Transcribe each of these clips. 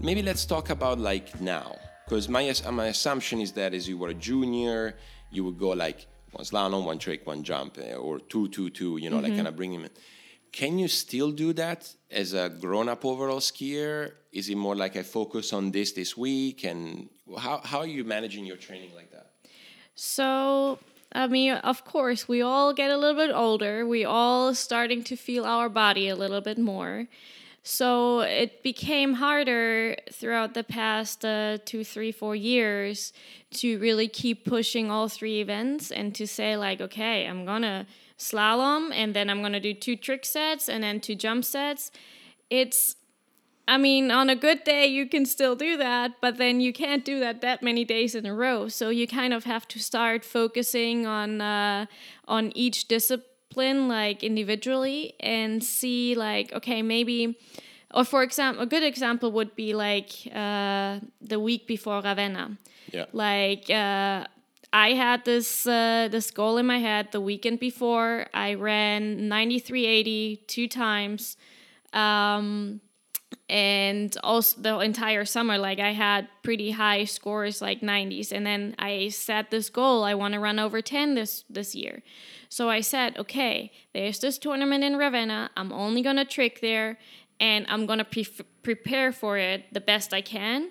Maybe let's talk about like now, because my assumption is that as you were a junior, you would go like one slalom, one trick, one jump, or two, you know, mm-hmm. like kind of bring him in. Can you still do that as a grown-up overall skier? Is it more like I focus on this week? And how are you managing your training like that? So, I mean, of course, we all get a little bit older. We all starting to feel our body a little bit more. So it became harder throughout the past 2, 3, 4 years to really keep pushing all 3 events and to say like, okay, I'm going to slalom and then I'm going to do 2 trick sets and then 2 jump sets. It's, I mean, on a good day, you can still do that, but then you can't do that many days in a row. So you kind of have to start focusing on each discipline, like individually, and see like, okay, maybe, or for example, a good example would be like the week before Ravenna. Yeah. Like I had this goal in my head the weekend before. I ran 93.80 2 times. And also the entire summer, like I had pretty high scores, like 90s. And then I set this goal. I want to run over 10 this year. So I said, okay, there's this tournament in Ravenna. I'm only going to trick there. And I'm going to prepare for it the best I can.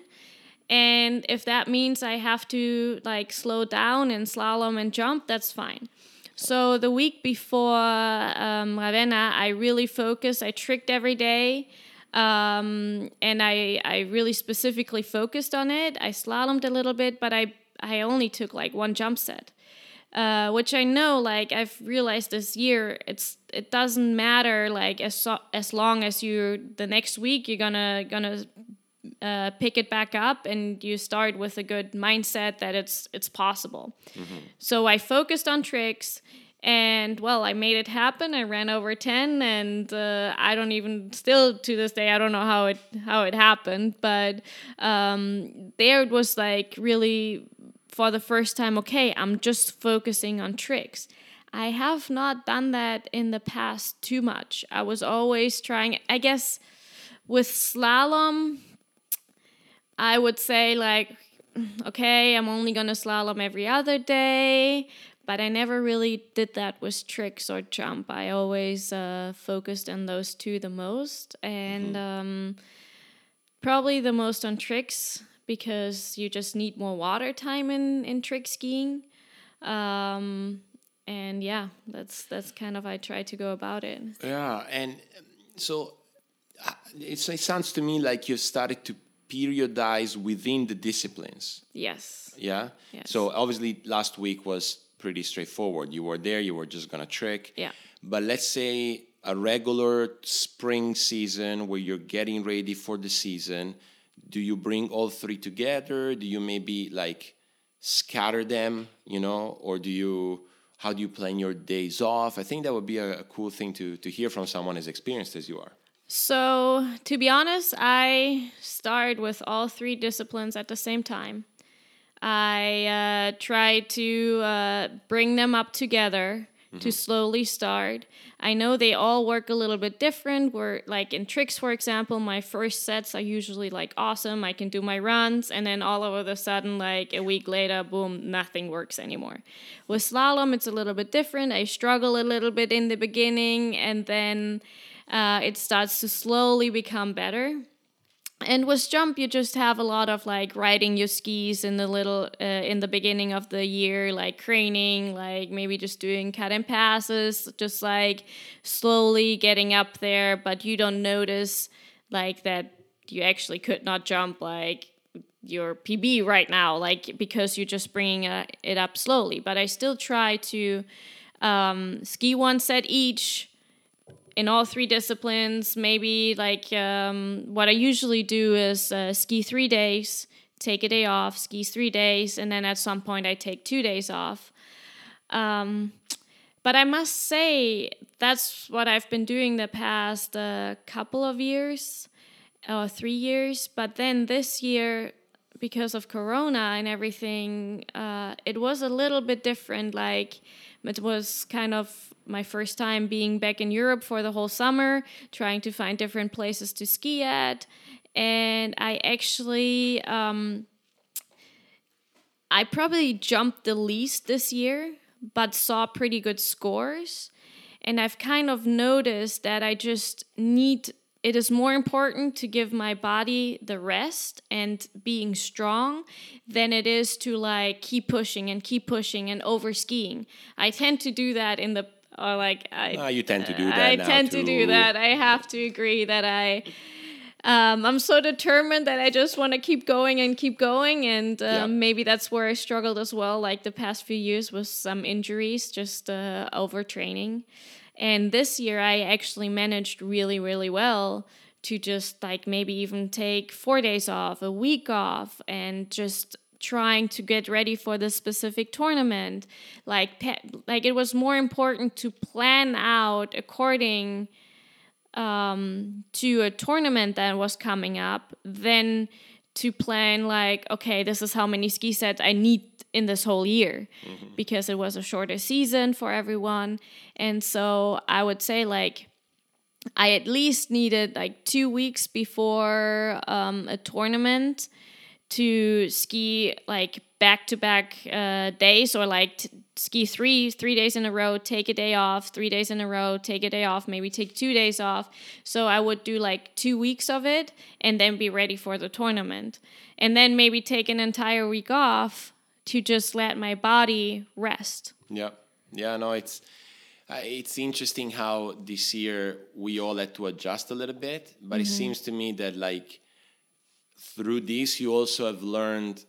And if that means I have to like slow down and slalom and jump, that's fine. So the week before Ravenna, I really focused. I tricked every day. And I really specifically focused on it. I slalomed a little bit, but I only took like 1 jump set, which I know, like I've realized this year, it doesn't matter, like as long as you the next week you're gonna pick it back up and you start with a good mindset that it's possible. Mm-hmm. So I focused on tricks. And, well, I made it happen. I ran over 10, and to this day, I don't know how it happened. But there it was like really for the first time, okay, I'm just focusing on tricks. I have not done that in the past too much. I was always trying, I guess, with slalom, I would say like, okay, I'm only going to slalom every other day. But I never really did that with tricks or jump. I always focused on those 2 the most. And probably the most on tricks because you just need more water time in trick skiing. And yeah, that's kind of how I try to go about it. Yeah, and so it sounds to me like you started to periodize within the disciplines. Yes. Yeah? Yes. So obviously last week was pretty straightforward. You were there, you were just gonna trick. Yeah. But let's say a regular spring season where you're getting ready for the season, do you bring all 3 together? Do you maybe like scatter them, you know, or how do you plan your days off? I think that would be a cool thing to hear from someone as experienced as you are. So to be honest, I start with all 3 disciplines at the same time. I try to bring them up together mm-hmm. to slowly start. I know they all work a little bit different. Where, like in tricks, for example, my first sets are usually like awesome. I can do my runs, and then all of a sudden, like a week later, boom, nothing works anymore. With slalom, it's a little bit different. I struggle a little bit in the beginning, and then it starts to slowly become better. And with jump, you just have a lot of like riding your skis in the beginning of the year, like craning, like maybe just doing cut and passes, just like slowly getting up there. But you don't notice like that you actually could not jump like your PB right now, like because you're just bringing it up slowly. But I still try to ski one set each. In all 3 disciplines, maybe like what I usually do is ski 3 days, take a day off, ski 3 days, and then at some point I take 2 days off. But I must say that's what I've been doing the past couple of years or 3 years. But then this year, because of Corona and everything, it was a little bit different. Like it was kind of my first time being back in Europe for the whole summer, trying to find different places to ski at. and I actually I probably jumped the least this year, but saw pretty good scores. And I've kind of noticed that I just need, it is more important to give my body the rest and being strong than it is to like keep pushing and over skiing. I tend to do that in the, or like, I, no, you tend to do that. I now tend too. To do that. I have to agree that I'm so determined that I just want to keep going. And maybe that's where I struggled as well, like the past few years with some injuries, just overtraining. And this year I actually managed really, really well to just like maybe even take 4 days off, a week off, and just trying to get ready for this specific tournament. Like it was more important to plan out according to a tournament that was coming up than to plan like, okay, this is how many ski sets I need in this whole year, because it was a shorter season for everyone. And so I would say like I at least needed like 2 weeks before a tournament to ski like back-to-back days, or like ski three days in a row, take a day off, 3 days in a row, take a day off, maybe take 2 days off. So I would do like 2 weeks of it and then be ready for the tournament. And then maybe take an entire week off to just let my body rest. Yeah. Yeah, no, it's interesting how this year we all had to adjust a little bit, but it seems to me that like through this, you also have learned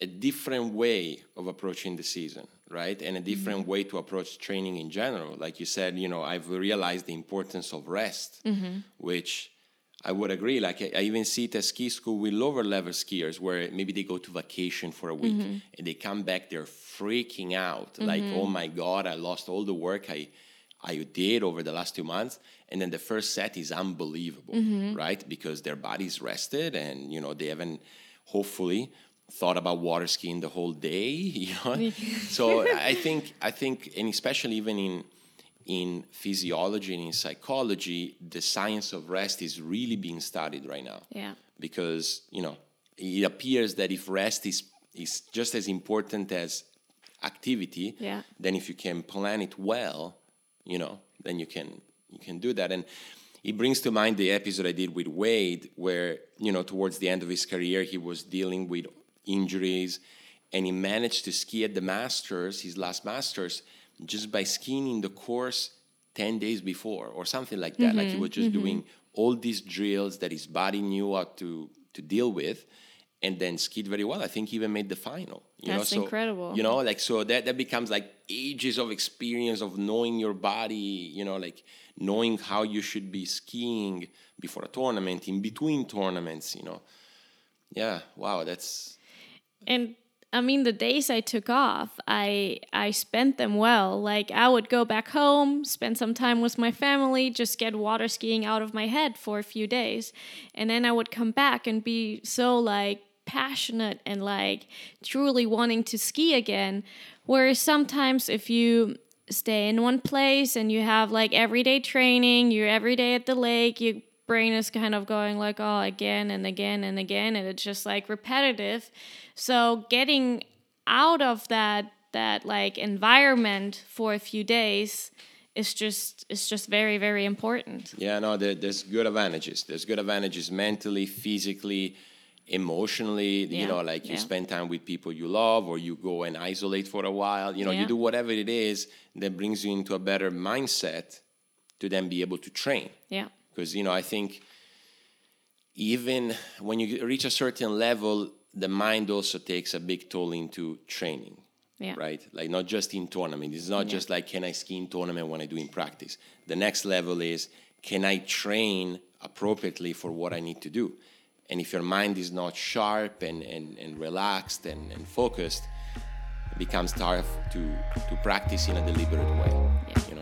a different way of approaching the season, right? And a different way to approach training in general. Like you said, you know, I've realized the importance of rest, which I would agree. Like I even see it at ski school with lower level skiers where maybe they go to vacation for a week and they come back, they're freaking out. Like, oh my God, I lost all the work I did over the last 2 months. And then the first set is unbelievable, right? Because their body's rested and, you know, they haven't hopefully thought about water skiing the whole day, you know? So I think, and especially even in physiology and in psychology, the science of rest is really being studied right now. Yeah. Because, you know, it appears that if rest is just as important as activity, then if you can plan it well, you know, then you can do that. And it brings to mind the episode I did with Wade where, you know, towards the end of his career, he was dealing with injuries and he managed to ski at the Masters, his last Masters, just by skiing in the course 10 days before or something like that. Like he was just doing all these drills that his body knew how to deal with and then skied very well. I think he even made the final. That's incredible. You know, like, so that becomes like ages of experience of knowing your body, you know, like knowing how you should be skiing before a tournament, in between tournaments, you know. Yeah, wow, that's... And, I mean, the days I took off, I spent them well. Like, I would go back home, spend some time with my family, just get water skiing out of my head for a few days. And then I would come back and be so, like, passionate and like truly wanting to ski again. Whereas sometimes if you stay in one place and you have like everyday training, you're every day at the lake, your brain is kind of going like, oh, again and again and again, and it's just like repetitive. So getting out of that like environment for a few days is just very, very important. Yeah, no, there's good advantages. There's good advantages mentally, physically, emotionally, you know, like you spend time with people you love, or you go and isolate for a while, you know, you do whatever it is that brings you into a better mindset to then be able to train. Yeah. Because, you know, I think even when you reach a certain level, the mind also takes a big toll into training. Yeah. Right? Like not just in tournament. It's not just like, can I ski in tournament when I do in practice? The next level is, can I train appropriately for what I need to do? And if your mind is not sharp and relaxed and focused, it becomes tough to practice in a deliberate way. Yeah.